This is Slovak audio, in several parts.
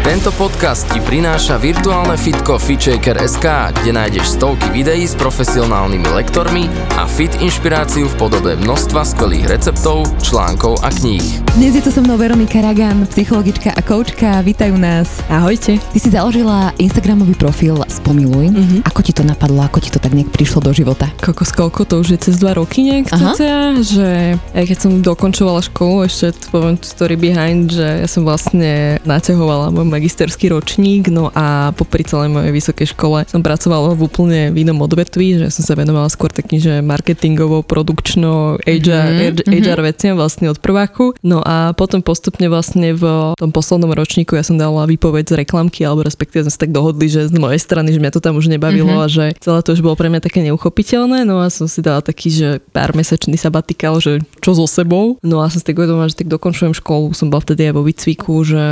Tento podcast ti prináša virtuálne fitko FitShaker.sk, kde nájdeš stovky videí s profesionálnymi lektormi a fit inšpiráciu v podobe množstva skvelých receptov, článkov a kníh. Dnes je tu so mnou Veronika Ragan, psychologička a koučka. Vítajú nás. Ahojte. Ty si založila Instagramový profil Spomiluj. Ako ti to napadlo, ako ti to tak nejak prišlo do života? Koľko to už je cez 2 roky nejak cca, že keď som dokončovala školu, ešte poviem story behind, že ja som vlastne naťahovala môj magisterský ročník, no a popri celej mojej vysokej škole som pracovala v úplne inom odvetví, že som sa venovala skôr takým, že marketingovo, produkčno, HR veciam vlastne od prváku. No a potom postupne vlastne v tom poslednom ročníku ja som dala výpoveď z reklamky, alebo respektíve sme sa tak dohodli, že z mojej strany, že mňa to tam už nebavilo a že celé to už bolo pre mňa také neuchopiteľné, no a som si dala taký, že pár mesačný sabatikál, že čo so sebou. No a som si tak uvedomila, že tak dokončujem školu, som bola vtedy aj vo výcviku, že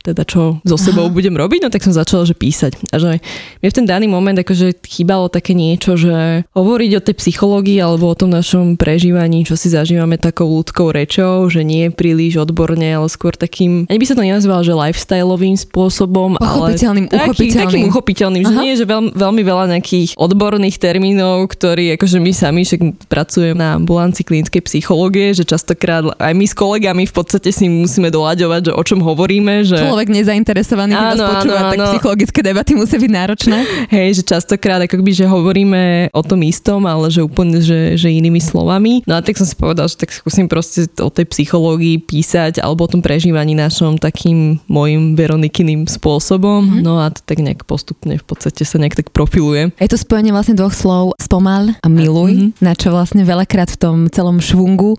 teda čo so sebou budem robiť, no tak som začala, že písať. A že mne v ten daný moment akože chýbalo také niečo, že hovoriť o tej psychológii alebo o tom našom prežívaní, čo si zažívame takou ľudskou rečou, že nie príliš odborne, ale skôr takým, ani by sa to nenazval, že lifestyleovým spôsobom, pochopiteľným, ale takým uchopiteľným, že nie je, že veľmi veľa nejakých odborných termínov, ktorí akože my sami však pracujeme na ambulanci klinickej psychológie, že častokrát aj my s kolegami v podstate si musíme doľaďovať, že o čom hovoríme, že človek zainteresovaný nás počúvať, tak psychologické debaty musia byť náročné. Hej, že častokrát akoby, že hovoríme o tom istom, ale že úplne, že inými slovami. No a tak som si povedal, že tak skúsim proste o tej psychológii písať alebo o tom prežívaní našom takým mojim Veronikiným spôsobom. No a to tak nejak postupne v podstate sa nejak tak profiluje. Je to spojenie vlastne dvoch slov spomal a miluj, na čo vlastne veľakrát v tom celom švungu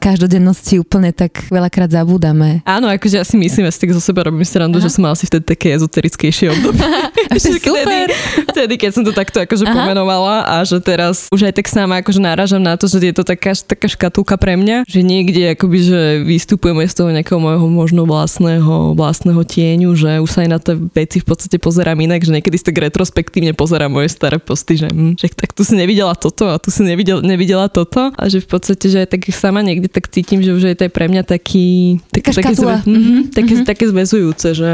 každodennosti úplne tak veľakrát zabúdame. Áno, akože ja si myslím, že tak zo seba robím stranu, že som mal asi vtedy také ezoterickejšie obdobie. Vtedy, keď som to takto akože pomenovala a že teraz už aj tak sama akože náražam na to, že je to taká škatulka pre mňa, že niekde akoby, že vystupujeme z toho nejakého môjho možno vlastného tieňu, že už sa aj na tie veci v podstate pozerám inak, že niekedy si tak retrospektívne pozerám moje staré posty, že tak tu si nevidela toto a tu si nevidela toto a že v podstate, že aj tak sama niekde tak cítim, že už je to pre mňa také zväzujúce, že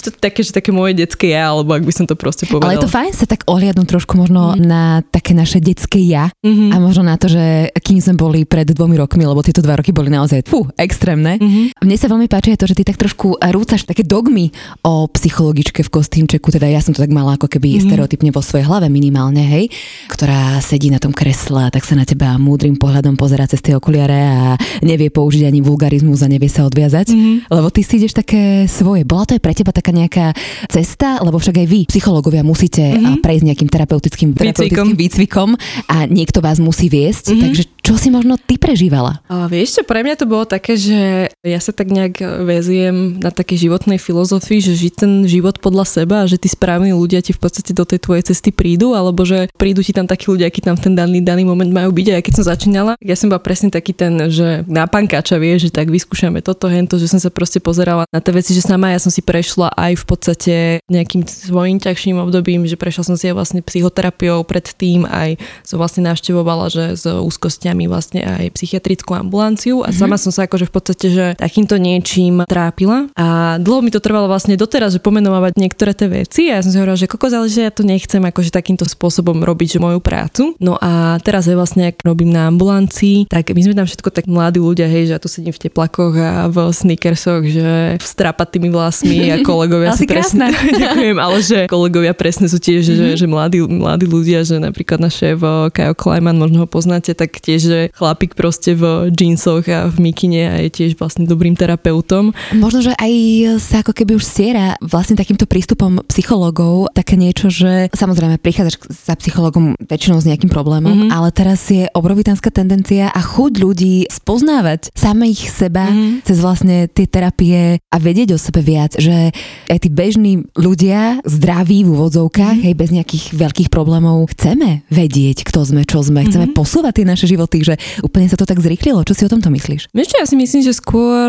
to také, že také moje detské ja, alebo ak by som to proste povedala. Ale je to fajn sa tak ohliadnú trošku možno na také naše detské ja a možno na to, že kým sme boli pred 2 rokmi, lebo tieto 2 roky boli naozaj extrémne. Mne sa veľmi páči to, že ty tak trošku rúcaš také dogmy o psychologičke v kostýmčeku, teda ja som to tak mala ako keby stereotypne vo svojej hlave minimálne, hej, ktorá sedí na tom kresle, tak sa na teba múdrym pohľadom pozerá cez tie okuliare a nevie použiť ani vulgarizmus a nevie sa odviazať, lebo ty si ideš také svoje. Bola to aj pre teba taká nejaká cesta, lebo však aj vy, psychológovia, musíte prejsť nejakým terapeutickým výcvikom a niekto vás musí viesť, takže čo si možno ty prežívala? Vieš čo, pre mňa to bolo také, že ja sa tak nejak väzujem na také životnej filozofii, že žiť ten život podľa seba a že tí správni ľudia ti v podstate do tej tvojej cesty prídu, alebo že prídu ti tam takí ľudia, akí tam v ten daný moment majú byť. A ja keď som začínala, ja som bola presne taký ten, že na pankáča, vieš, že tak vyskúšame toto, hento, že som sa proste pozerala na tie veci, že sama ja som si prešla aj v podstate nejakým svojím ťažším obdobím, že prešla som si aj vlastne psychoterapiou predtým, aj som vlastne navštevovala, že s úzkostiami vlastne aj psychiatrickú ambulanciu a sama som sa akože v podstate, že takýmto niečím trápila a dlho mi to trvalo vlastne doteraz, že pomenovať niektoré tie veci a ja som si hovorila, že že ja to nechcem akože takýmto spôsobom robiť, že moju prácu. No a teraz aj vlastne, ak robím na ambulancii, tak my sme tam všetko tak mladí ľudia, hej, že ja tu sedím v teplakoch a v sneakersoch, že v strapatými vlasmi a kolegovia sú presne. Ďakujem, ale že kolegovia presne sú tiež, že mladí ľudia, že napríklad náš šéf Kajo Klein, možno ho poznáte, tak tiež že chlapík proste v džínsoch a v mikine a je tiež vlastne dobrým terapeutom. Možno, že aj sa ako keby už stiera vlastne takýmto prístupom psychológov také niečo, že samozrejme prichádzaš za psychológom väčšinou s nejakým problémom, ale teraz je obrovitánska tendencia a chuť ľudí spoznávať samých seba cez vlastne tie terapie a vedieť o sebe viac, že aj tí bežní ľudia, zdraví v úvodzovkách, hej, bez nejakých veľkých problémov, chceme vedieť, kto sme, čo sme, chceme posúvať tie naše životy minúty, že úplne sa to tak zrýchlilo. Čo si o tomto myslíš? Vieš čo, ja si myslím, že skôr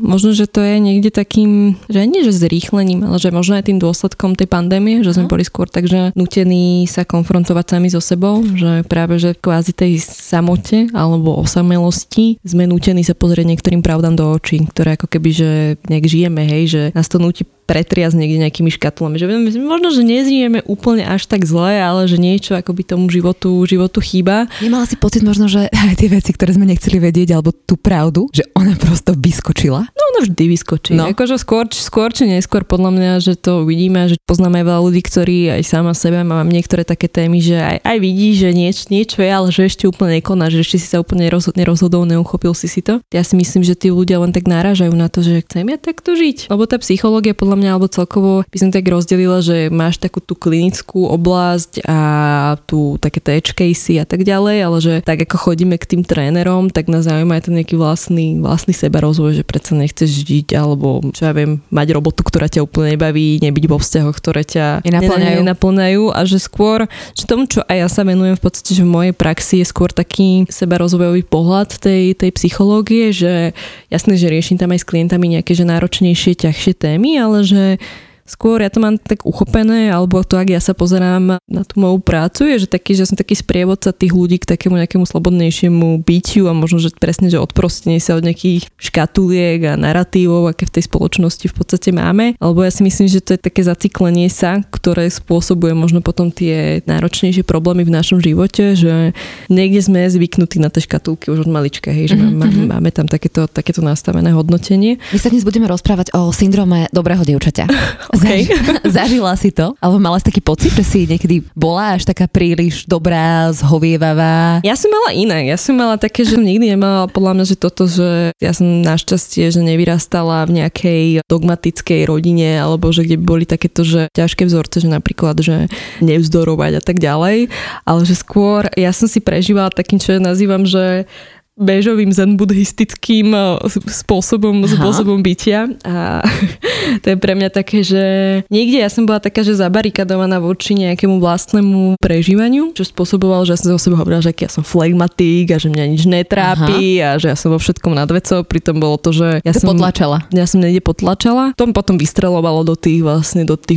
možno, že to je niekde takým, že nie že zrýchlením, ale že možno aj tým dôsledkom tej pandémie, že sme boli skôr takže nútení sa konfrontovať sami so sebou, že práve že kvázi tej samote alebo osamelosti sme nútení sa pozrieť niektorým pravdám do očí, ktoré ako keby že nejak žijeme, hej, že nás to núti pretriasť niekde nejakými škatulami. Že možno, že nežijeme úplne až tak zle, ale že niečo akoby tomu životu chýba. Nemala si pocit možno, že aj tie veci, ktoré sme nechceli vedieť, alebo tú pravdu, že ona prosto vyskočila? No ona vždy vyskočí. No. Akože skôr či neskôr podľa mňa, že to vidíme, že poznáme veľa ľudí, ktorí aj sama sebe mám niektoré také témy, že aj vidí, že niečo je, ale že ešte úplne nekoná, že ešte si sa úplne nerozhodol, neuchopil si to. Ja si myslím, že tí ľudia len tak narážajú na to, že chcem ja takto žiť. Lebo tá psychológia podľa mňa, alebo celkovo by som tak rozdelila, že máš takú tú klinickú oblasť a tú také edge casey a tak ďalej, ale že tak ako chodíme k tým trénerom, tak nás zaujíma aj ten nejaký vlastný sebarozvoj, že predsa nechceš žiť alebo čo ja viem, mať robotu, ktorá ťa úplne nebaví, nebyť vo vzťahoch, ktoré ťa nenaplňajú a že skôr, že tomu, čo aj ja sa venujem v podstate, že v mojej praxi je skôr taký sebarozvojový pohľad tej psychológie, že jasné, že riešim tam aj s klientami nejaké že náročnejšie, ťažšie témy, ale že skôr ja to mám tak uchopené, alebo to, ak ja sa pozerám na tú moju prácu, je, že taký, že som taký sprievodca tých ľudí k takému nejakému slobodnejšiemu bytiu a možno, že presne, že odprostenie sa od nejakých škatuliek a naratívov, aké v tej spoločnosti v podstate máme. Alebo ja si myslím, že to je také zaciklenie sa, ktoré spôsobuje možno potom tie náročnejšie problémy v našom živote, že niekde sme zvyknutí na tie škatulky už od malička, hej, že máme tam takéto nastavené hodnotenie. My sa dnes budeme rozprávať o syndróme dobrého dievčaťa. Okay. Zažila si to? Alebo mala si taký pocit, že si niekedy bola až taká príliš dobrá, zhovievavá? Ja som mala iné. Ja som mala také, že nikdy nemala podľa mňa, že toto, že ja som našťastie, že nevyrastala v nejakej dogmatickej rodine, alebo že kde by boli takéto, že ťažké vzorce, že napríklad, že nevzdorovať a tak ďalej. Ale že skôr ja som si prežívala takým, čo ja nazývam, že bežovým zen-buddhistickým spôsobom bytia a to je pre mňa také, že niekde ja som bola taká, že zabarikadovaná voči nejakému vlastnému prežívaniu, čo spôsobovalo, že ja som o sebe hovorila, že ja som flegmatik a že mňa nič netrápi a že ja som vo všetkom nad vecou, pritom bolo to, že ja som niekde potlačala. To potom vystrelovalo do tých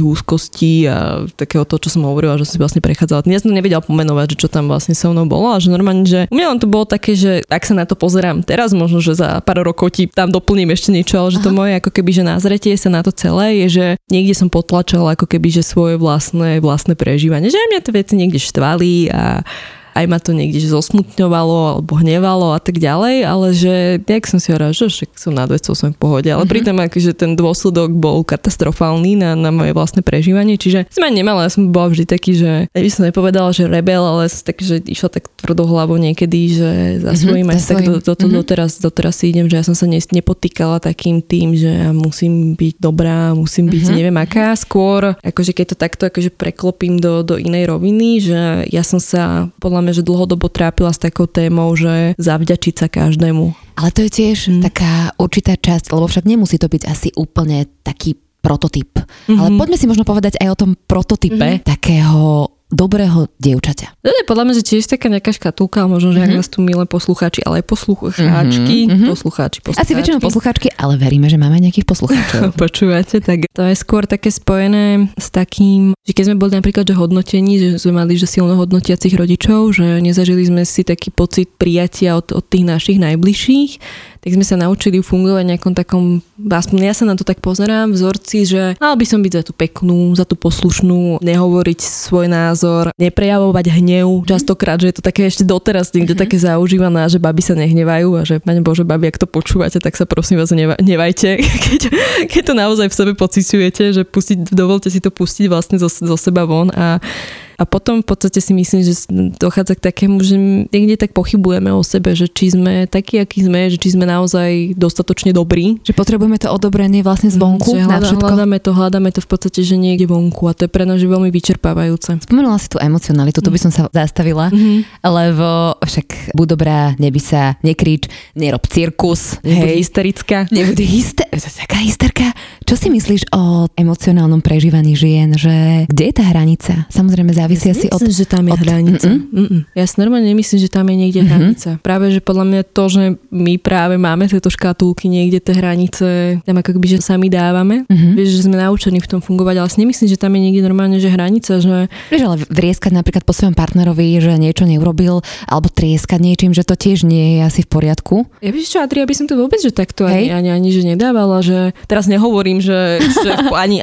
úzkostí a takého toho, čo som hovorila, že som si vlastne prechádzala. Ja som nevedela pomenovať, že čo tam vlastne so mnou bolo a že normálne, že u mňa len to bolo také, že ak na to pozerám teraz, možno, že za pár rokov ti tam doplním ešte niečo, ale že to moje ako keby, že názretie sa na to celé je, že niekde som potlačala ako keby, že svoje vlastné prežívanie. Že aj mňa tie veci niekde štvali a aj ma to niekde že zosmutňovalo alebo hnevalo a tak ďalej, ale že nejak som si hovorila, že som nad vecou, som v pohode, ale pritom akože ten dôsledok bol katastrofálny na moje vlastné prežívanie, čiže som aj nemala, ja som bola vždy taký, že by som nepovedala, že rebel, ale som tak, že išla tak tvrdohlavo niekedy, že za svojím aj tak doteraz si idem, že ja som sa nepotýkala takým tým, že ja musím byť dobrá, musím byť neviem aká, skôr akože keď to takto akože preklopím do inej roviny, že ja som sa podľa že dlhodobo trápila s takou témou, že zavďačiť sa každému. Ale to je tiež taká určitá časť, lebo však nemusí to byť asi úplne taký prototyp. Ale poďme si možno povedať aj o tom prototype takého dobrého dievčaťa. To je podľa mňa, že tiež taká nejaká škatulka, možno, že ak nás tu milé poslucháči, ale aj poslucháčky. Poslucháči. Asi väčšinou poslucháčky, ale veríme, že máme nejakých poslucháčov. Počúvate? Tak to je skôr také spojené s takým, že keď sme boli napríklad, že hodnotení, že sme mali, že silno hodnotiacich rodičov, že nezažili sme si taký pocit prijatia od tých našich najbližších, tak sme sa naučili fungovať nejakom takom, aspoň ja sa na to tak pozerám, vzorci, že mal by som byť za tú peknú, za tú poslušnú, nehovoriť svoj názor, neprejavovať hnev. Častokrát, že je to také ešte doteraz niekde také zaužívané, že baby sa nehnevajú a že pane Bože, baby, ak to počúvate, tak sa prosím vás nevajte, keď to naozaj v sebe pociťujete, že dovolte si to pustiť vlastne zo seba von a potom v podstate si myslím, že dochádza k takému, že niekde tak pochybujeme o sebe, že či sme takí, akí sme, že či sme naozaj dostatočne dobrí. Že potrebujeme to odobrenie vlastne zvonku na všetko. Hľadáme to v podstate, že niekde vonku a to je pre nás veľmi vyčerpávajúce. Spomenula si tú emocionalitu, to by som sa zastavila, lebo však buď dobrá, nebyť sa, nekrič, nerob cirkus. Nebuď hysterická. Taká hysterka. Čo si myslíš o emocionálnom prežívaní žien? Že kde je tá hranica? Samozrejme závisí asi od... Ja si myslím, že tam je hranica. Ja si normálne nemyslím, že tam je niekde hranica. Práve, že podľa mňa to, že my práve máme tieto škatulky niekde, tie hranice tam ako keby, že sami dávame. Vieš, že sme naučení v tom fungovať, ale si nemyslím, že tam je niekde normálne, že hranica, že... Vieš, ale vrieskať napríklad po svojom partnerovi, že niečo neurobil, alebo trieskať niečím, že to tiež nie je asi v poriadku. Ja vieš čo, Adri, ja by som to vôbec, že takto ani že nedávala, že teraz nehovorím, že ani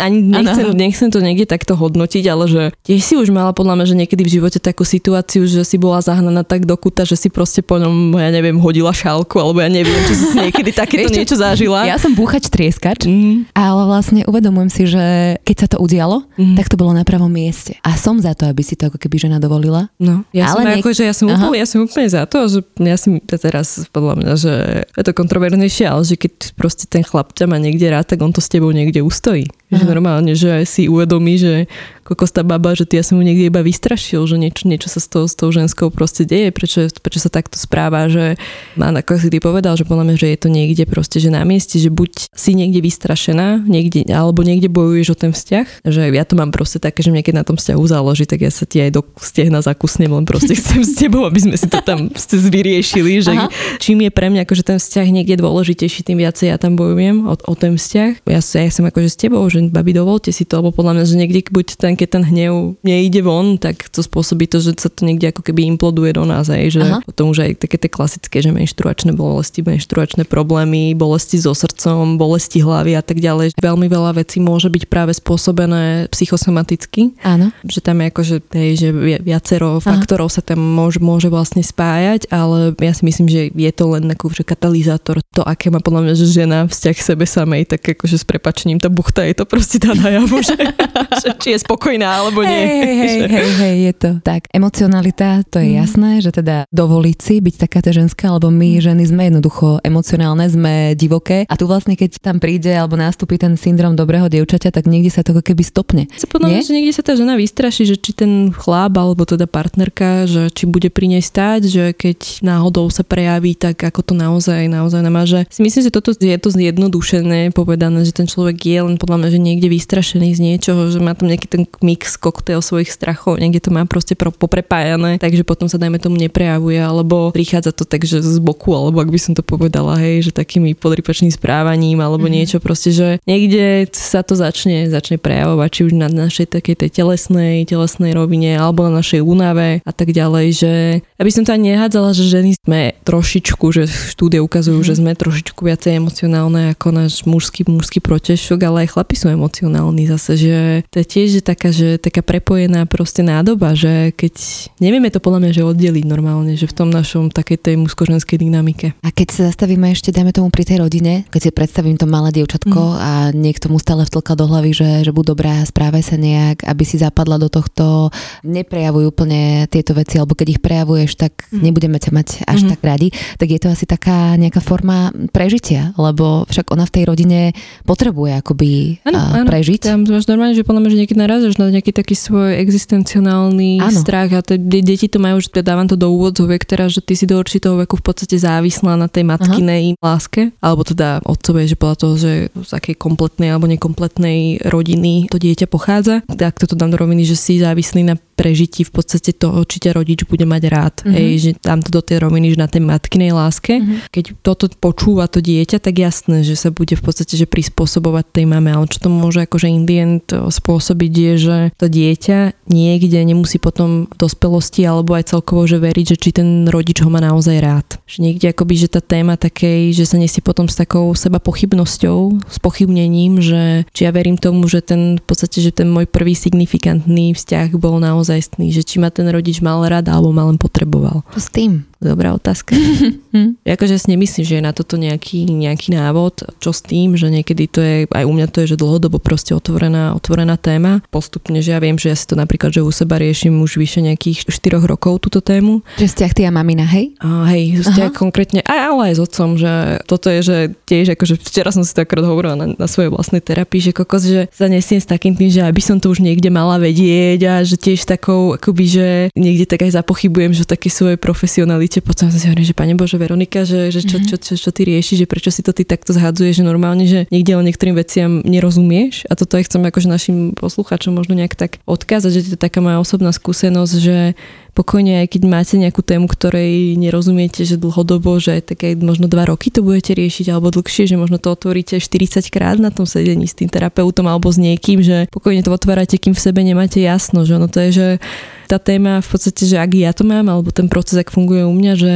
nechcem to niekde takto hodnotiť, ale že tiež si už mala podľa mňa, že niekedy v živote takú situáciu, že si bola zahnaná tak do kuta, že si proste po ňom, ja neviem, hodila šálku, alebo ja neviem, či si niekedy takéto niečo zažila. Ja som búchač trieskač, ale vlastne uvedomujem si, že keď sa to udialo, tak to bolo na pravom mieste. A som za to, aby si to ako keby žena dovolila. No, ja ale som ako, že ja som úplne za to, že ja som teraz podľa mňa, že je to kontrovernejšie, ale že keď proste ten chlap ťa má niekde rád, tak on to s tebou niekde ustojí. Že normálne, že si uvedomí, že kokostá baba, že ja som ju niekde iba vystrašil, že niečo sa s tou ženskou proste deje, prečo sa takto správa, že ako si ty povedal, že podľa mňa, že je to niekde proste, že na mieste, že buď si niekde vystrašená, niekde, alebo niekde bojuješ o ten vzťah, že ja to mám proste také, že mne keď na tom vzťahu záleží, tak ja sa ti aj do stehna zakusnem, len proste chcem s tebou, aby sme si to tam vyriešili, že čím je pre mňa akože ten vzťah niekde dôležitejší, tým viacej ja tam bojujem o ten vzťah. Ja som akože s tebou, že babi, dovolte si to, alebo podľa mňa, že niekde buď ten, keď ten hnev nejde von, tak to spôsobí to, že sa to niekde ako keby imploduje do nás aj, že potom už aj také tie klasické, že menštruačné bolesti, menštruačné problémy, bolesti so srdcom, bolesti hlavy a tak ďalej. Veľmi veľa vecí môže byť práve spôsobené psychosomaticky. Áno. Že tam je ako, že viacero faktorov sa tam môže vlastne spájať, ale ja si myslím, že je to len akože katalizátor. To, aké má podľa mňa, že žena vzťah k sebe samej, tak akože s prepačením tá buchta je to proste dá najavo, že či je spokojná alebo nie. Hej, je to tak. Emocionalita, to je jasné, že teda dovoliť si byť takáto ženská, lebo my ženy sme jednoducho emocionálne, sme divoké a tu vlastne keď tam príde alebo nástupí ten syndrom dobrého dievčaťa, tak niekde sa to ako keby stopne. Podľa mňa, že niekde sa tá žena vystraší, že či ten chlap alebo teda partnerka, že či bude pri nej stáť, že keď náhodou sa prejaví, tak ako to naozaj nemá, že si myslím, že toto je to zjednodušené povedané, že ten človek je len podľa mňa, že niekde vystrašený z niečoho, že má tam nejaký ten mix, koktail svojich strachov, niekde to má proste poprepájané, takže potom sa dajme tomu neprejavuje, alebo prichádza to tak, že z boku, alebo ak by som to povedala, hej, že takými podrypačným správaním, alebo niečo proste, že niekde sa to začne prejavovať, či už na našej takej tej telesnej rovine, alebo na našej únave a tak ďalej, že aby som to ani nehádzala, že ženy sme trošičku, že štúdie ukazujú, že sme trošičku viacej emocionálne ako náš mužský protešok, ale aj chlapi sú emocionálni zase, že to je tiež taká prepojená proste nádoba, že keď nevieme to podľa mňa, že oddeliť normálne, že v tom našom takej tej mužsko-ženskej dynamike. A keď sa zastavíme ešte, dajme tomu pri tej rodine, keď si predstavím to malé dievčatko a niekto mu stále vtlka do hlavy, že buď dobrá, správaj sa nejak, aby si zapadla do tohto, neprejavuj úplne tieto veci, alebo keď ich prejavuješ, tak nebudeme ťa mať až tak radi, tak je to asi taká nejaká forma prežitia, lebo však ona v tej rodine potrebuje akoby prežiť. Tam máš normálne, že podľa mňa, že niekedy narazíš na nejaký taký svoj existenciálny strach a deti to majú, že teda dávam to do úvodzovek teraz, že ty si do určitého veku v podstate závislá na tej matkinej láske, alebo teda otcovej, že podľa toho, že z akej kompletnej alebo nekompletnej rodiny to dieťa pochádza. Tak toto dám do roviny, že si závislý na prežití v podstate toho, či ťa rodič bude mať rád. Hej, že tam to do tej roviny, že na tej matkinej láske. Keď toto počúva to dieťa, tak jasné, že sa bude v podstate, že prispôsobovať tej mame, ale čo to môže akože indient spôsobiť je, že to dieťa niekde nemusí potom v dospelosti alebo aj celkovo, že veriť, že či ten rodič ho má naozaj rád. Že niekde akoby, že tá téma takej, že sa nesie potom s takou seba pochybnosťou, s pochybnením, že či ja verím tomu, že ten v podstate, že ten môj prvý signifikantný vzťah bol naozaj zaistný, že či ma ten rodič mal rád alebo ma len potreboval. To s tým? Dobrá otázka. Akože si nemyslím, že je na toto nejaký návod. Čo s tým, že niekedy to je, aj u mňa to je, že dlhodobo proste otvorená téma. Postupne, že ja viem, že ja si to napríklad, že u seba riešim už vyše nejakých 4 rokov túto tému. Že vzťah ty a mamina, hej? Hej, vzťah konkrétne, ale aj s otcom, že toto je, že tiež, akože včera som si to akorát hovorila na svojej vlastnej terapii, že kokos, že sa nesiem s takým tým, že aby som to už niekde mala vedieť a že tiež takou, akoby, že niekde tak aj zapochybujem, že také svoje profesionálne hovoríte, potom som si hovorím, že Pane Bože, Veronika, že čo ty riešiš, že prečo si to ty takto zhadzuješ, že normálne, že niekde o niektorým veciam nerozumieš. A toto aj chcem akože našim poslucháčom možno nejak tak odkázať, že to je taká moja osobná skúsenosť, že pokojne, aj keď máte nejakú tému, ktorej nerozumiete, že dlhodobo, že tak aj možno 2 roky to budete riešiť alebo dlhšie, že možno to otvoríte 40 krát na tom sedení s tým terapeutom alebo s niekým, že pokojne to otvárate, kým v sebe nemáte jasno, že ono to je, že tá téma v podstate, že ak ja to mám alebo ten proces, ak funguje u mňa, že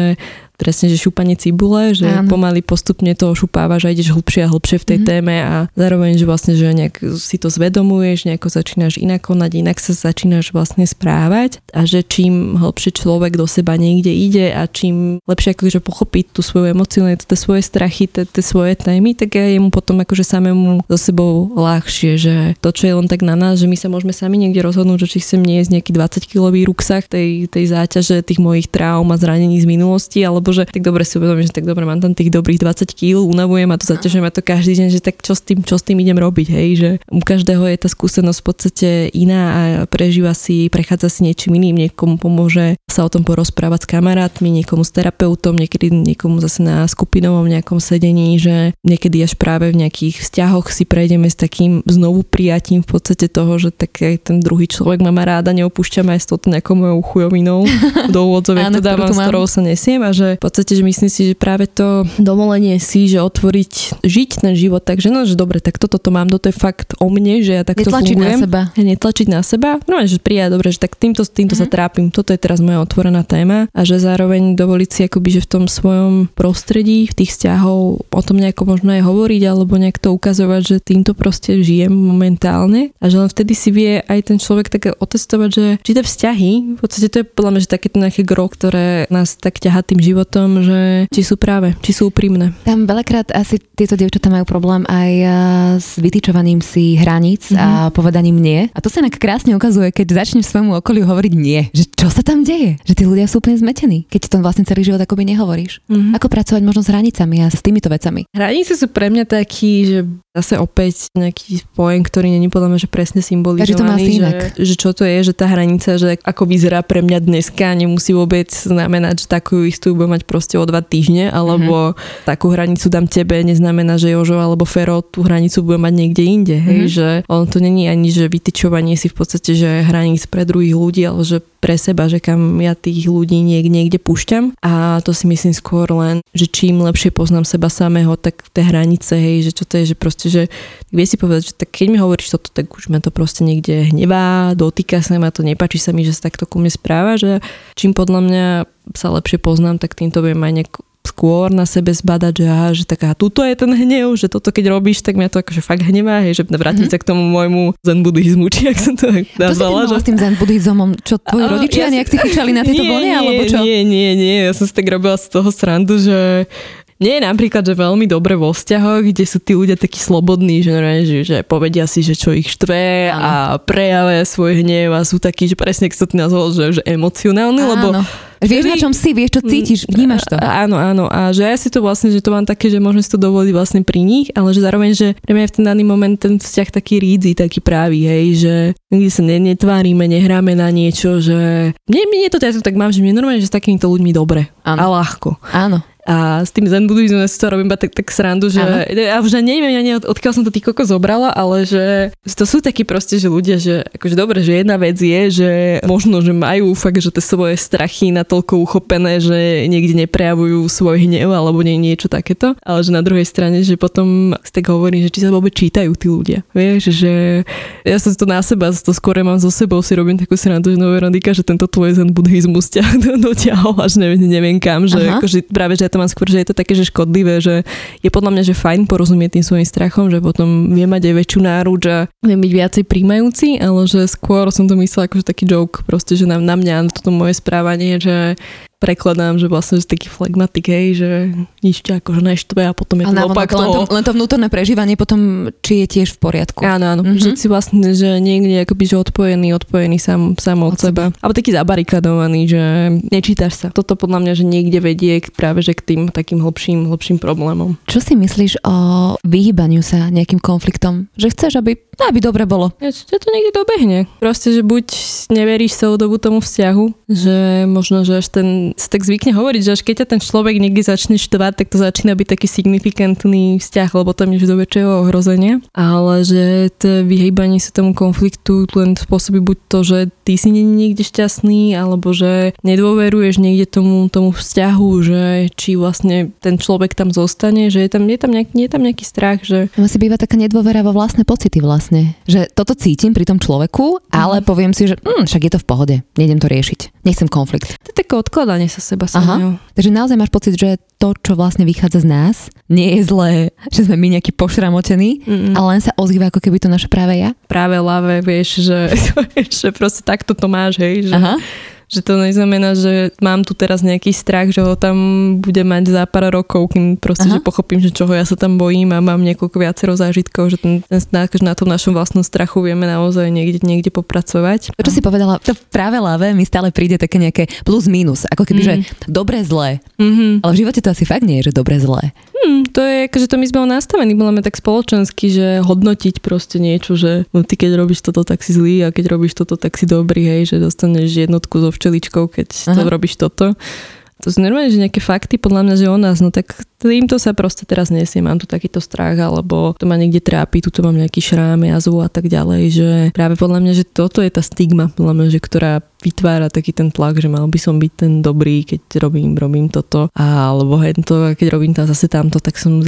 presne, že šúpanie cibule, že pomaly postupne to ošupávaš a ideš hlbšie a hlbšie v tej téme a zároveň, že vlastne, že nejak si to zvedomuješ, nejako začínaš inak konať, inak sa začínaš vlastne správať a že čím hlbšie človek do seba niekde ide a čím lepšie akože pochopiť tú svoju emóciu, tie svoje strachy, tie svoje témy, tak je mu potom akože samému so sebou ľahšie, že to, čo je len tak na nás, že my sa môžeme sami niekde rozhodnúť, že či chcem niesť nejaký 20-kilový ruksach tej záťaže tých mojich traum a zranení z minulosti, alebo že tak dobre si uvedomím, že tak dobre mám tam tých dobrých 20 kg, unavujem a to zaťažujem a to každý deň, že tak čo s tým idem robiť, hej, že u každého je tá skúsenosť v podstate iná a prechádza si niečím iným, niekomu pomôže sa o tom porozprávať s kamarátmi, niekomu s terapeutom, niekedy niekomu zase na skupinovom nejakom sedení, že niekedy až práve v nejakých vzťahoch si prejdeme s takým znovu prijatím v podstate toho, že tak aj ten druhý človek ma má rád a neopúšťa ma aj s touto nejakou mojou chujovinou do úvodzoviek, to dávam, s ktorou sa nesiem a že v podstate, že myslím si, že práve to dovolenie si, že otvoriť, žiť ten život, takže no, že dobre, tak toto mám, toto je fakt o mne, že ja takto fungujem. Netlačiť na seba. No, že prijať, dobre, že tak týmto sa trápim, toto je teraz moja otvorená téma a že zároveň dovoliť si akoby, že v tom svojom prostredí, v tých vzťahov o tom nejako možno aj hovoriť alebo nejak to ukazovať, že týmto proste žijem momentálne a že len vtedy si vie aj ten človek tak otestovať, že či tie vzťahy, v podstate to je podľa mňa, že takéto nejaké gro, ktoré nás tak ťahá tým životom, tom, že či sú úprimné. Tam veľakrát asi tieto dievčatá majú problém aj s vytýčovaním si hraníc a povedaním nie. A to sa inak krásne ukazuje, keď začneš svojmu okoliu hovoriť nie. Že čo sa tam deje? Že tí ľudia sú úplne zmetení, keď to vlastne celý život akoby nehovoríš. Ako pracovať možno s hranicami a s týmito vecami? Hranice sú pre mňa taký, že zase opäť nejaký pojem, ktorý není podľa mňa, že presne symbolizovaný. To má že čo to je, že tá hranica, že ako vyzerá pre mňa dneska, nemusí vôbec znamenať, že takú istú budem mať proste o 2 týždne, alebo takú hranicu dám tebe, neznamená, že Jožo alebo Fero tú hranicu bude mať niekde inde. Hej, že on to není ani, že vytyčovanie si v podstate, že hraníc pre druhých ľudí, ale že pre seba, že kam ja tých ľudí niekde púšťam a to si myslím skôr len, že čím lepšie poznám seba samého, tak tie hranice, hej, že čo to je, že proste, že vie si povedať, že tak keď mi hovoríš toto, tak už ma to proste niekde hnevá, dotýka sa ma to, nepáči sa mi, že sa takto ku mne správa, že čím podľa mňa sa lepšie poznám, tak týmto viem aj nejak skôr na sebe zbadať, že aha, že taká tuto je ten hnev, že toto keď robíš, tak mňa to akože fakt hnevá, hej, že vrátim sa k tomu môjmu zen buddhizmu, či ak som to nazvala. Čo si s tým zen buddhizmom? Čo tvoji rodičia nejak si chyčali na tieto vlne, alebo čo? Nie, ja som si tak robila z toho srandu, že nie je napríklad, že veľmi dobre vo vzťahoch, kde sú tí ľudia takí slobodní, že povedia si, že čo ich štve a prejavia svoj hnev a sú takí, že presne ak sa to nazval, že emocionálni, lebo vieš, na čom si, vieš, čo cítiš, vnímaš to. Áno. A že ja si to vlastne, že to mám také, že môžem si to dovoliť vlastne pri nich, ale že zároveň, že pre mňa je v ten daný moment ten vzťah taký rídzi, taký právý, hej, že nikdy sa netvárime, nehráme na niečo, že nie to, ja to tak mám, že mne normálne, že s takýmito ľuďmi dobre a ľahko. Áno. A s tým zen buddhizmom ja si to robím tak srandu, že ja už neviem, odkiaľ som to týkoľko zobrala, ale že to sú takí proste, že ľudia, že akože dobre, že jedna vec je, že možno, že majú fakt, že tie svoje strachy natoľko uchopené, že niekde neprejavujú svoj hnev alebo niečo takéto, ale že na druhej strane, že potom si tak hovorím, že či sa vôbec čítajú tí ľudia, vieš, že ja som to na seba, to skôr mám so sebou, si robím takú srandu, že no Veronika, že tento tvoj zen buddhizmus ťa dotiahol až neviem kam, že akože práve, že to mám skôr, že je to také, že škodlivé, že je podľa mňa, že fajn porozumieť tým svojim strachom, že potom vie mať aj väčšiu náruč a vie byť viacej príjmajúci, ale že skôr som to myslela ako taký joke, proste, že na mňa, na toto moje správanie, že prekladám, že vlastne, že taký flegmatik, hej, že nič ťa akože neštve a potom je to opak toho. Len to vnútorné prežívanie potom, či je tiež v poriadku. Áno, že si vlastne, že niekde akoby, že odpojený sám od seba. Alebo taký zabarikadovaný, že nečítaš sa. Toto podľa mňa, že niekde vedie práve, že k tým takým hlbším problémom. Čo si myslíš o vyhýbaniu sa nejakým konfliktom? Že chceš, aby aby dobre bolo. Ja to niekde dobehne. Proste, že buď neveríš celú dobu tomu vzťahu, že možno, že až ten si tak zvykne hovoriť, že až keď ťa ten človek niekde začne štvať, tak to začína byť taký signifikantný vzťah, lebo tam je do väčšieho ohrozenia. Ale že to vyhýbanie sa tomu konfliktu len spôsobí buď to, že ty si nie je niekde šťastný, alebo že nedôveruješ niekde tomu vzťahu, že či vlastne ten človek tam zostane, že je tam nejaký strach, že... Asi býva taká nedôvera vo vlastné pocity vlastne. Že toto cítim pri tom človeku, ale poviem si, že však je to v pohode. Nejdem to riešiť. Nechcem konflikt. To je také odkladanie sa seba samého. Takže naozaj máš pocit, že to, čo vlastne vychádza z nás, nie je zlé, že sme my nejaký pošramotení, ale len sa ozýva, ako keby to naše práve ja. Práve ľavé, vieš, že proste takto to máš, hej, že... Aha. Že to neznamená, že mám tu teraz nejaký strach, že ho tam budem mať za pár rokov, kým proste, že pochopím, že čoho ja sa tam bojím a mám niekoľko viacero zážitkov, že ten strach, že na tom našom vlastnom strachu vieme naozaj niekde popracovať. To, čo si povedala, to práve ľavé mi stále príde také nejaké plus minus, ako keby, že dobre zlé. Ale v živote to asi fakt nie je, že dobre zlé. To je, že to my sme nastavení, boláme tak spoločensky, že hodnotiť proste niečo, že no, ty keď robíš toto, tak si zlý a keď robíš toto, tak si dobrý, hej, že dostaneš jednotku zo včeličkou, keď to robíš toto. To sú normálne, že nejaké fakty podľa mňa, že o nás, no tak týmto sa proste teraz nesie, mám tu takýto strach, alebo to ma niekde trápi, tu to mám nejaký šrám, jazvu a tak ďalej, že práve podľa mňa, že toto je tá stigma, podľa mňa, že ktorá vytvára taký ten tlak, že mal by som byť ten dobrý, keď robím toto, alebo hento, keď robím tam zase tamto, tak som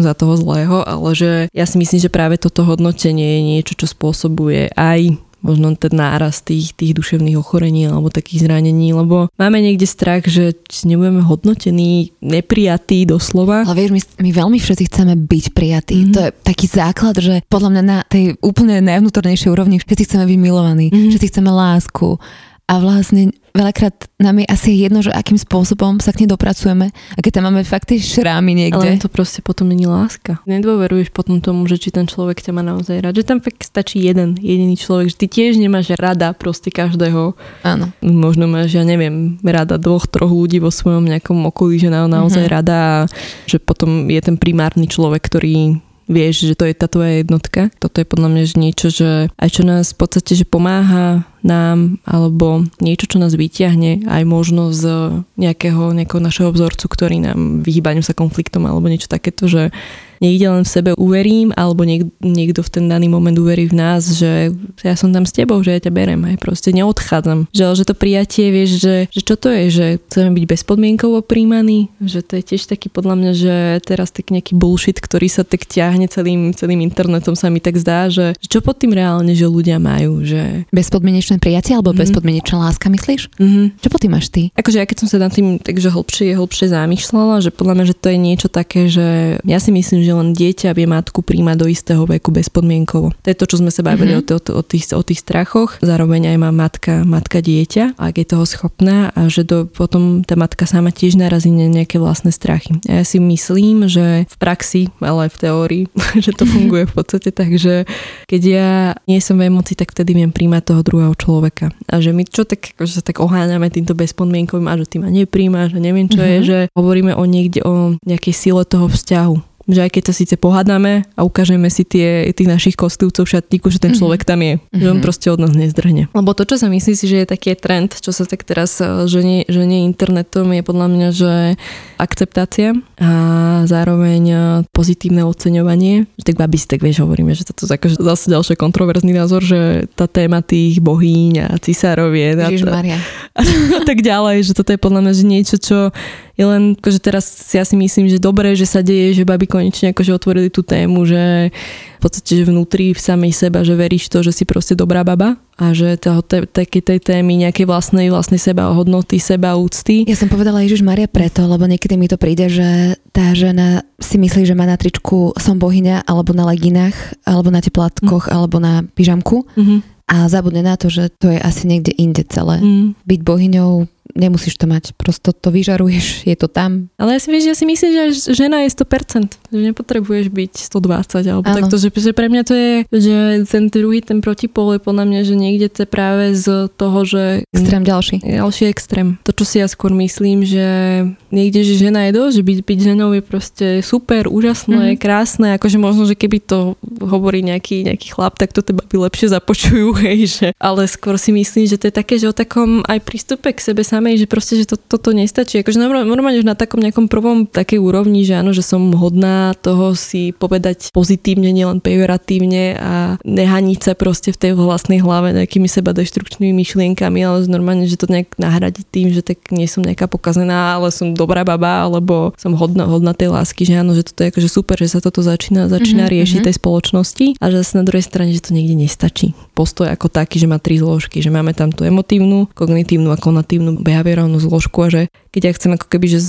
za toho zlého, ale že ja si myslím, že práve toto hodnotenie je niečo, čo spôsobuje aj možno ten náraz tých duševných ochorení alebo takých zranení, lebo máme niekde strach, že nebudeme hodnotení, neprijatí doslova. Ale vieš, my veľmi všetci chceme byť prijatí. To je taký základ, že podľa mňa na tej úplne najvnútornejšej úrovni všetci chceme byť milovaní, všetci chceme lásku a vlastne veľakrát nám je asi jedno, že akým spôsobom sa k nej dopracujeme a keď tam máme fakt tie šrámy niekde. Ale to proste potom není láska. Nedôveruješ potom tomu, že či ten človek ťa má naozaj rád. Že tam fakt stačí jediný človek. Že ty tiež nemáš rada proste každého. Áno. Možno máš, ja neviem, rada 2-3 ľudí vo svojom nejakom okolí, že naozaj rada a že potom je ten primárny človek, ktorý... Vieš, že to je tá tvoja jednotka. Toto je podľa mňa že niečo, že aj čo nás v podstate že pomáha nám, alebo niečo, čo nás vyťahne aj možno z nejakého našeho vzorcu, ktorý nám vyhýbaním sa konfliktom alebo niečo takéto, že niekde len v sebe uverím, alebo niekto v ten daný moment uverí v nás, že ja som tam s tebou, že ja ťa berem, aj proste neodchádzam. Že to prijatie, vieš, že čo to je, že chceme byť bezpodmienkovo príjmaní, že to je tiež taký podľa mňa, že teraz tak nejaký bullshit, ktorý sa tak ťahne celým internetom, sa mi tak zdá, že čo pod tým reálne, že ľudia majú, že... Bezpodmienečné prijatie, alebo bezpodmienečná láska, myslíš? Čo pod tým máš ty? Akože ja keď som sa nad tým takže hlbšie zamýšľala, že podľa mňa, že to je niečo také, že ja si myslím, že len dieťa vie matku príjmať do istého veku bezpodmienkovo. To je to, čo sme sa bavili o tých strachoch. Zároveň aj má matka dieťa, ak je toho schopná a že potom tá matka sama tiež narazí na nejaké vlastné strachy. A ja si myslím, že v praxi, ale aj v teórii, že to funguje v podstate tak, že keď ja nie som v emocii, tak vtedy viem príjmať toho druhého človeka. A že my čo tak, že sa tak oháňame týmto bezpodmienkovým a že ty ma nepríjmaš a neviem čo je, že hovoríme o nejakej sile toho vzťahu. Že aj keď sa síce pohádame a ukážeme si tých našich kostlivcov v šatníku, že ten človek tam je, že on proste od nás nezdrhne. Lebo to, čo sa myslí si, že je taký trend, čo sa tak teraz ženie internetom, je podľa mňa, že akceptácia a zároveň pozitívne oceňovanie. Že tak babi si tak vieš, hovoríme, že to akože zase ďalšie kontroverzný názor, že tá téma tých bohýň a cisárovien a tak ďalej, že toto je podľa mňa že niečo, čo je len, akože teraz ja si myslím, že dobre, že sa deje, že babi konečne akože otvorili tú tému, že v podstate, že vnútri v samej seba, že veríš to, že si proste dobrá baba a že tej témy nejakej vlastnej seba, hodnoty, seba, úcty. Ja som povedala Ježišmaria preto, lebo niekedy mi to príde, že tá žena si myslí, že má na tričku som bohyňa, alebo na leginách, alebo na teplátkoch, alebo na pyžamku a zabudne na to, že to je asi niekde inde celé. Byť bohyňou nemusíš to mať. Prosto to vyžaruješ, je to tam. Ale ja si myslím, že žena je 100%. Že nepotrebuješ byť 120 alebo takto. Že pre mňa to je, že ten druhý, ten protipol je podľa mňa, že niekde to práve z toho, že... Extrém ďalší. Ďalší extrém. To, čo si ja skôr myslím, že niekde, že žena je dosť, že byť ženou je proste super, úžasné, krásne. Akože možno, že keby to hovorí nejaký chlap, tak to teba by lepšie započujú. Hej, že. Ale skôr si myslím, že to je také, že o takom aj prístupe k sebe samej, že proste, že toto nestačí. Akože normálne už na takom nejakom prvom takej úrovni, že áno, že som hodná toho si povedať pozitívne, nielen pejoratívne a nehaniť sa proste v tej vlastnej hlave nejakými seba deštrukčnými myšlienkami, ale normálne, že to nejak nahradiť tým, že tak nie som nejaká pokazená, ale som dobrá baba, alebo som hodná tej lásky, že áno, že toto je akože super, že sa toto začína riešiť tej spoločnosti a že zase na druhej strane, že to niekde nestačí. Postoj ako taký, že má 3 zložky, že máme tam tú emotívnu, kognitívnu a konatívnu behaviorálnu zložku a že keď ja chcem ako keby že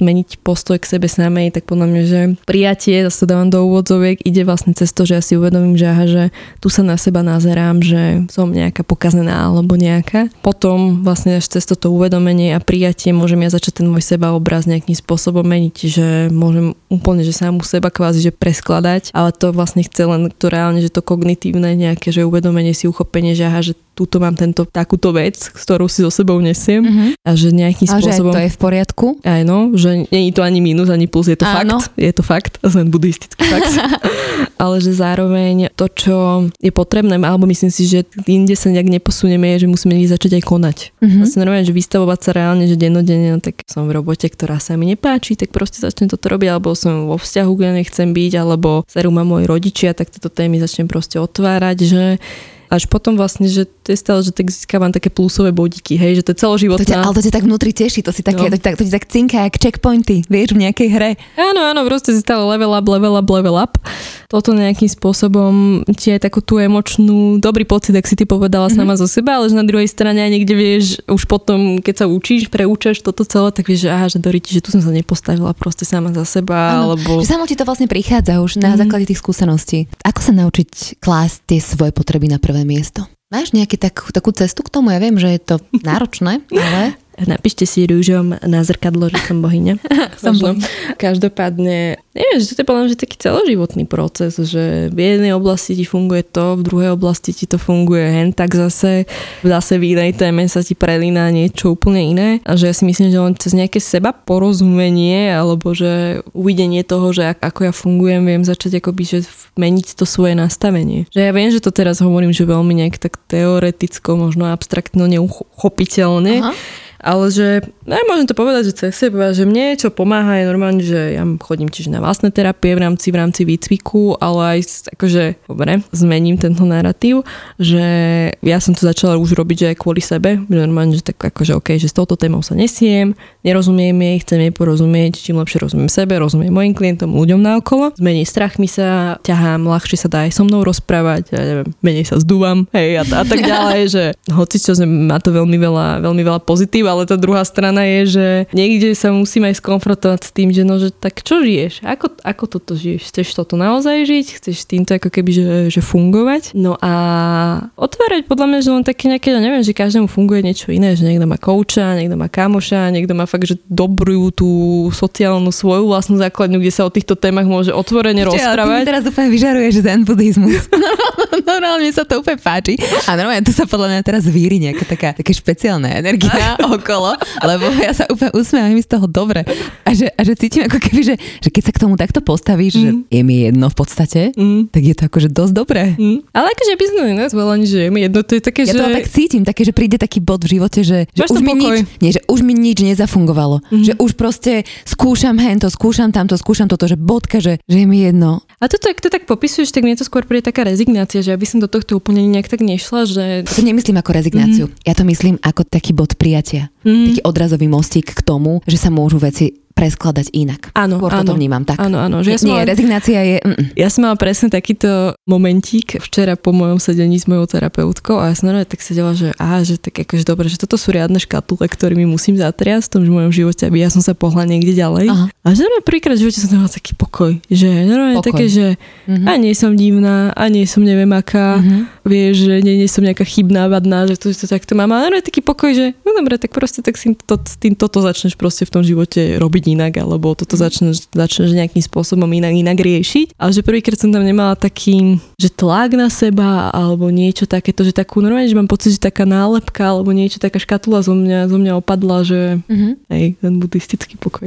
zmeniť postoj k sebe samej, tak podľa mňa, že prijatie, zase dávam do úvodzoviek, ide vlastne cez to, že ja si uvedomím, že aha, že tu sa na seba nazerám, že som nejaká pokazená alebo nejaká. Potom vlastne až cez toto uvedomenie a prijatie môžem ja začať ten môj sebaobraz nejakým spôsobom meniť, že môžem úplne, že samu seba kvázi, že preskladať, ale to vlastne chce len to reálne, že to kognitívne nejaké, že uvedomenie si uchopenie, že aha, že túto mám takúto vec, ktorú si so sebou nesiem a že nejakým spôsobom... A že to je v poriadku? Aj no, že nie je to ani mínus, ani plus, je to fakt. Je to fakt, len buddhistický fakt. Ale že zároveň to, čo je potrebné, alebo myslím si, že inde sa nejak neposunieme, je, že musíme začať aj konať. Vlastne normálne, že vystavovať sa reálne, že dennodenne, no tak som v robote, ktorá sa mi nepáči, tak proste začnem toto robiť, alebo som vo vzťahu, kde nechcem byť, alebo serú ma moji rodičia, tak toto témy začnem proste otvárať, že až potom vlastne, že to je stále, že tak získavam také plusové bodiky, hej, že to je celoživotné. Ale to ťa tak vnútri teší, to si také, to ti tak cinká, jak checkpointy, vieš, v nejakej hre. Áno, proste si stále level up. Toto nejakým spôsobom ti aj takú tú emočnú, dobrý pocit, ak si ty povedala sama zo seba, ale že na druhej strane aj niekde vieš, už potom, keď sa učíš, preúčaš toto celé, tak vieš, že aha, že Doriti, že tu som sa nepostavila proste sama za seba. Áno, alebo... že samo ti to vlastne prichádza už na základe tých skúseností. Ako sa naučiť klásť tie svoje potreby na prvé miesto? Máš nejakú takú cestu k tomu? Ja viem, že je to náročné, ale... Napíšte si rúžom na zrkadlo, že som bohyňa. Každopádne, neviem, že to je podľa mňa taký celoživotný proces, že v jednej oblasti ti funguje to, v druhej oblasti ti to funguje hen, tak zase v inej téme sa ti prelína niečo úplne iné. A že ja si myslím, že len cez nejaké seba porozumenie, alebo že uvidenie toho, že ako ja fungujem, viem začať akoby, že meniť to svoje nastavenie. Že ja viem, že to teraz hovorím, že veľmi nejak tak teoreticko, možno abstraktno, neuchopiteľne. Aha. Ale že, ja môžem to povedať, že cez seba, že mne čo pomáha je normálne, že ja chodím tiež na vlastné terapie v rámci výcviku, ale aj akože, dobre, zmením tento narratív, že ja som to začala už robiť, že aj kvôli sebe, že normálne, že tak akože okej, že s touto témou sa nesiem, nerozumiem jej, chcem jej porozumieť, čím lepšie rozumiem sebe, rozumiem mojim klientom, ľuďom naokolo, s menej strachmi sa ťahám, ľahšie sa dá aj so mnou rozprávať, ja neviem, menej sa zdúvam, hej, a tak ďalej, že hoci čo má to veľmi veľa pozitív, ale tá druhá strana je, že niekde sa musím aj skonfrontovať s tým, že no, že tak čo žiješ? Ako toto žiješ? Chceš toto naozaj žiť? Chceš týmto ako keby, že fungovať? No a otvárať podľa mňa, že len také nejaké, neviem, že každému funguje niečo iné, že niekto má kouča, niekto má kamoša, niekto má fakt, že dobrú tú sociálnu svoju vlastnú základňu, kde sa o týchto témach môže otvorene rozprávať. Ty teraz úplne vyžaruješ zen buddhizmus. Normálne sa to úplne páči. A normálne tu sa podľa mňa teraz víri nejaká taká špeciálna energia okolo, lebo ja sa úplne usmievam z toho dobre. A že cítim ako keby, že keď sa k tomu takto postavíš, že je mi jedno v podstate, tak je to akože dosť dobré. Ale akože by sme nazvala, že je mi jedno, to je také, ja že... Ja to tak cítim, také, že príde taký bod v živote, že už mi nič nezafungovalo. Že už proste skúšam hento, skúšam tamto, skúšam toto, že bodka, že je mi jedno. A toto, ak to tak popisuješ, tak mne to skôr príde taká rezignácia, že aby som do tohto úplne nejak tak nešla, že... To nemyslím ako rezignáciu. Ja to myslím ako taký bod prijatia. Taký odrazový mostík k tomu, že sa môžu veci preskladať inak. Áno, skôr áno. To vnímam tak. Áno. Že nie, rezignácia je... Ja som mala presne takýto momentík včera po mojom sedení s mojou terapeutkou a ja som tak sedela, že že tak akože dobre, že toto sú riadne škatule, ktorými musím zatriasť v tom mojom živote, aby ja som sa pohla niekde ďalej. Aha. A že prvýkrát v živote som mala taký pokoj. Že normálne také, že a nie som divná, a nie som neviem aká. vieš, že nie som nejaká chybná, vadná, že to takto mám, ale je taký pokoj, že no dobre, tak proste tak si toto začneš proste v tom živote robiť inak, alebo toto začneš nejakým spôsobom inak riešiť. Ale že prvýkrát som tam nemala taký, že tlak na seba, alebo niečo takéto, že takú normálne, že mám pocit, že taká nálepka, alebo niečo, taká škatula zo mňa opadla, že hej, ten buddhistický pokoj.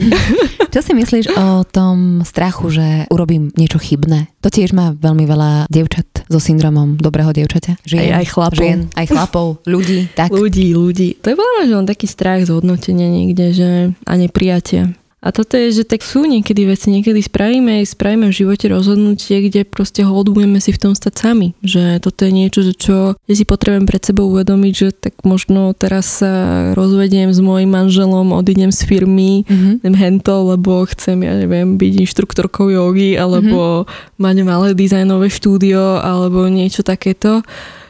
Čo si myslíš o tom strachu, že urobím niečo chybné? To tiež má veľmi veľa dievčat so syndromom dobrého dievčaťa. Aj chlapov, ľudí, tak. Ľudí. To je veľmi, že on taký strach z hodnotenia niekde, že a neprijatia. A toto je, že tak sú niekedy veci, niekedy spravíme v živote rozhodnutie, kde proste ho odbudujeme si v tom stať sami. Že toto je niečo, že si potrebujem pred sebou uvedomiť, že tak možno teraz sa rozvediem s mojím manželom, odídem z firmy, idem hento, lebo chcem, ja neviem, byť inštruktorkou jogy, alebo mať malé dizajnové štúdio, alebo niečo takéto.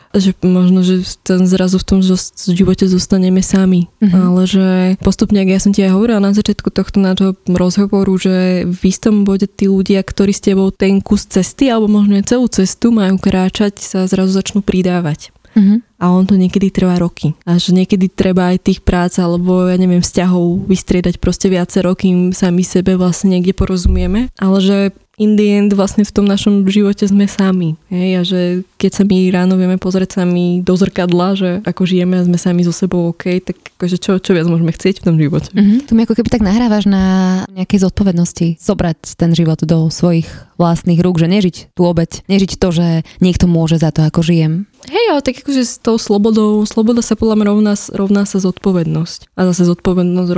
Že možno, že ten zrazu v tom živote zostaneme sami. Ale že postupne, ak ja som ti aj hovorila na začiatku tohto nášho rozhovoru, že v istom bode tí ľudia, ktorí s tebou ten kus cesty, alebo možno aj celú cestu majú kráčať, sa zrazu začnú pridávať. A on to niekedy trvá roky. Až niekedy treba aj tých prác alebo ja neviem vzťahov vystriedať proste viacero, kým sami sebe vlastne niekde porozumieme. Ale že in the end vlastne v tom našom živote sme sami. Hej? A že keď sa my ráno vieme pozrieť sami do zrkadla, že ako žijeme a sme sami so sebou OK, tak akože čo viac môžeme chcieť v tom živote. Tu mi ako keby tak nahrávaš na nejakej zodpovednosti zobrať ten život do svojich vlastných rúk, že nežiť tú obeť, nežiť to, že niekto môže za to, ako žijem. Hej, ale tak akože s tou sloboda sa podľa mňa rovná sa zodpovednosť. A zase zodpovednosť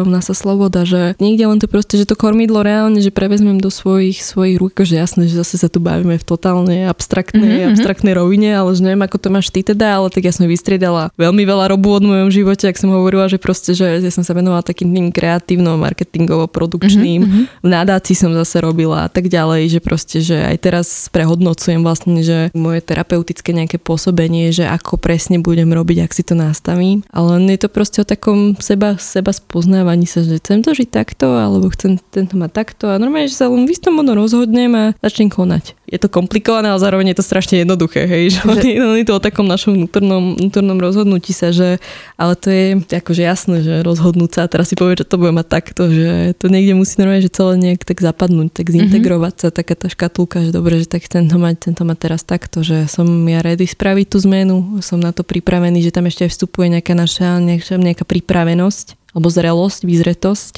rovná sa sloboda, že niekde len to proste, že to kormidlo reálne, že prevezmem do svojich rúk, akože jasné, že zase sa tu bavíme v totálne abstraktnej rovine, ale že neviem, ako to máš ty teda, ale tak ja som vystriedala veľmi veľa robôt v mojom živote, ak som hovorila, že proste, že ja som sa venovala takým tým kreatívno, marketingovo, produkčným, v nadácii som zase robila a tak ďalej, že proste, že aj teraz prehodnocujem vlastne, že moje terapeutické nejaké pôsobenie, že ako presne budem robiť, ak si to nastavím. Ale je to proste o takom seba spoznávaní sa, že chcem to žiť takto, alebo chcem tento mať takto a normálne, že sa len v istom ono rozhodnem a začnem konať. Je to komplikované, ale zároveň je to strašne jednoduché, hej, že je to o takom našom vnútornom rozhodnutí sa, že ale to je akože jasné, že rozhodnúť sa a teraz si povie, že to bude mať takto, že to niekde musí normálne, že celé nejak tak zapadnúť, tak zintegrovať sa, taká tá škatulka, že dobre, že tak chcem to mať teraz takto, že som ja spraviť tú zmenu, som na to pripravený, že tam ešte aj vstupuje nejaká naša nejaká pripravenosť, alebo zrelosť, vyzretosť.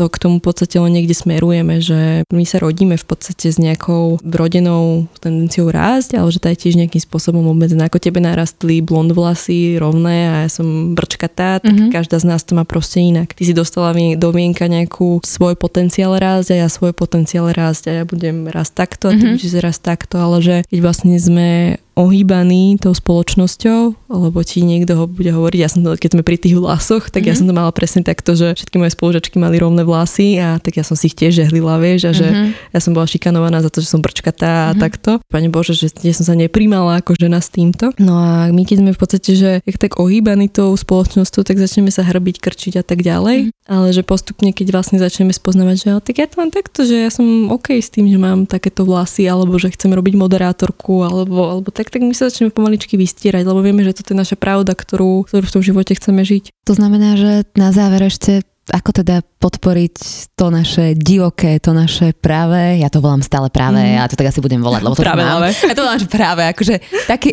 To k tomu v podstate len niekde smerujeme, že my sa rodíme v podstate s nejakou vrodenou tendenciou rásť, ale že to je tiež nejakým spôsobom obmedzená. Ako tebe narastli blond vlasy rovné a ja som brčkatá, tak každá z nás to má proste inak. Ty si dostala do vienka nejakú svoj potenciál rásť a ja svoj potenciál rásť a ja budem rásť takto a ty budeš rásť takto, ale že keď vlastne sme ohýbaný tou spoločnosťou, lebo ti niekto ho bude hovoriť, ja som to, keď sme pri tých vlasoch, tak ja som to mala presne takto, že všetky moje spolužačky mali rovné vlasy a tak ja som si ich tiež žehlila, vieš, a že ja som bola šikanovaná za to, že som brčkatá a takto. Pane Bože, že ja som sa nepríjmala ako žena s týmto. No a my keď sme v podstate, že jak tak ohýbaný tou spoločnosťou, tak začneme sa hrbiť, krčiť a tak ďalej, ale že postupne, keď vlastne začneme spoznávať, že tak ja to mám takto, že ja som OK s tým, že mám takéto vlasy, alebo že chcem robiť moderátorku, alebo tak my sa začneme pomaličky vystierať, lebo vieme, že toto je naša pravda, ktorú v tom živote chceme žiť. To znamená, že na záver ešte ako teda podporiť to naše divoké, to naše práve, ja to volám stále práve, ja to tak asi budem volať, lebo to mám. Ja to volám, že práve, akože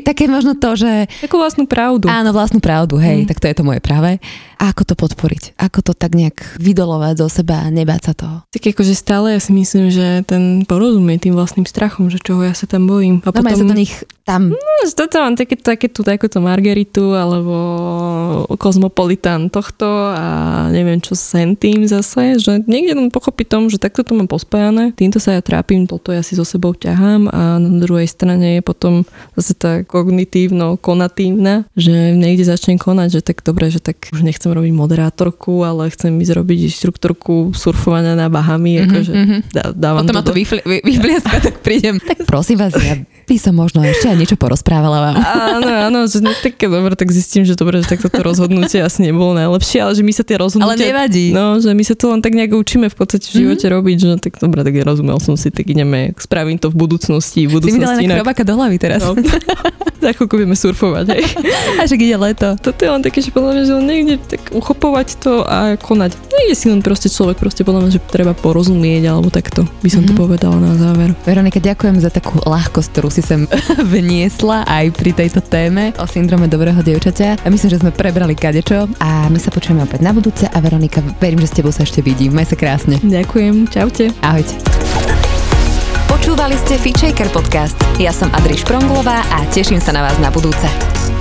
také možno to, že... Takú vlastnú pravdu. Áno, vlastnú pravdu, hej, tak to je to moje práve. A ako to podporiť? Ako to tak nejak vydolovať zo seba a nebáť sa toho? Tak akože stále ja si myslím, že ten porozumie tým vlastným strachom, že čoho ja sa tam bojím. A potom... ja sa do nich tam... No, to tam mám takéto Margeritu, alebo Kozmopolitan tohto a neviem čo sen tým zase, že niekde tam pochopí tom, že takto to mám pospájané, týmto sa ja trápim, toto ja si so sebou ťahám a na druhej strane je potom zase tá kognitívno-konatívna, že niekde začnem konať, že tak dobre, že tak už nechcem robiť moderátorku, ale chcem ísť robiť inštruktorku surfovania na Bahami, akože dávam potom to. Potom ma to vyblieska, tak prídem. Tak prosím vás, ja by som možno ešte aj niečo porozprávala vám. Áno, že také dobre, tak zistím, že dobre, že takto rozhodnutie asi nebolo najlepšie, ale že my sa tie rozhodnutia... No, že my sa to len tak nejak učíme v podstate v živote robiť, že tak dobre, tak nerozumel som si, tak ideme, spravím to v budúcnosti inak. Si mi dala inak chrobáka do hlavy teraz. No. za chvíľku budeme surfovať, hej. A že ide leto. Toto je len také, že podľa mňa, že niekde tak uchopovať to a konať. Niekde si len proste človek proste podľa mňa, že treba porozumieť, alebo takto by som to povedala na záver. Veronika, ďakujem za takú ľahkosť, ktorú si sem vniesla aj pri tejto téme o syndróme dobrého dievčaťa. A myslím, že sme prebrali kadečo a my sa počujeme opäť na budúce a Veronika, verím, že s tebou sa ešte vidím. Maj sa krásne. Ďakujem. Čaute. Ahojte. Počúvali ste Fit Checker podcast. Ja som Adriš Pronglová a teším sa na vás na budúce.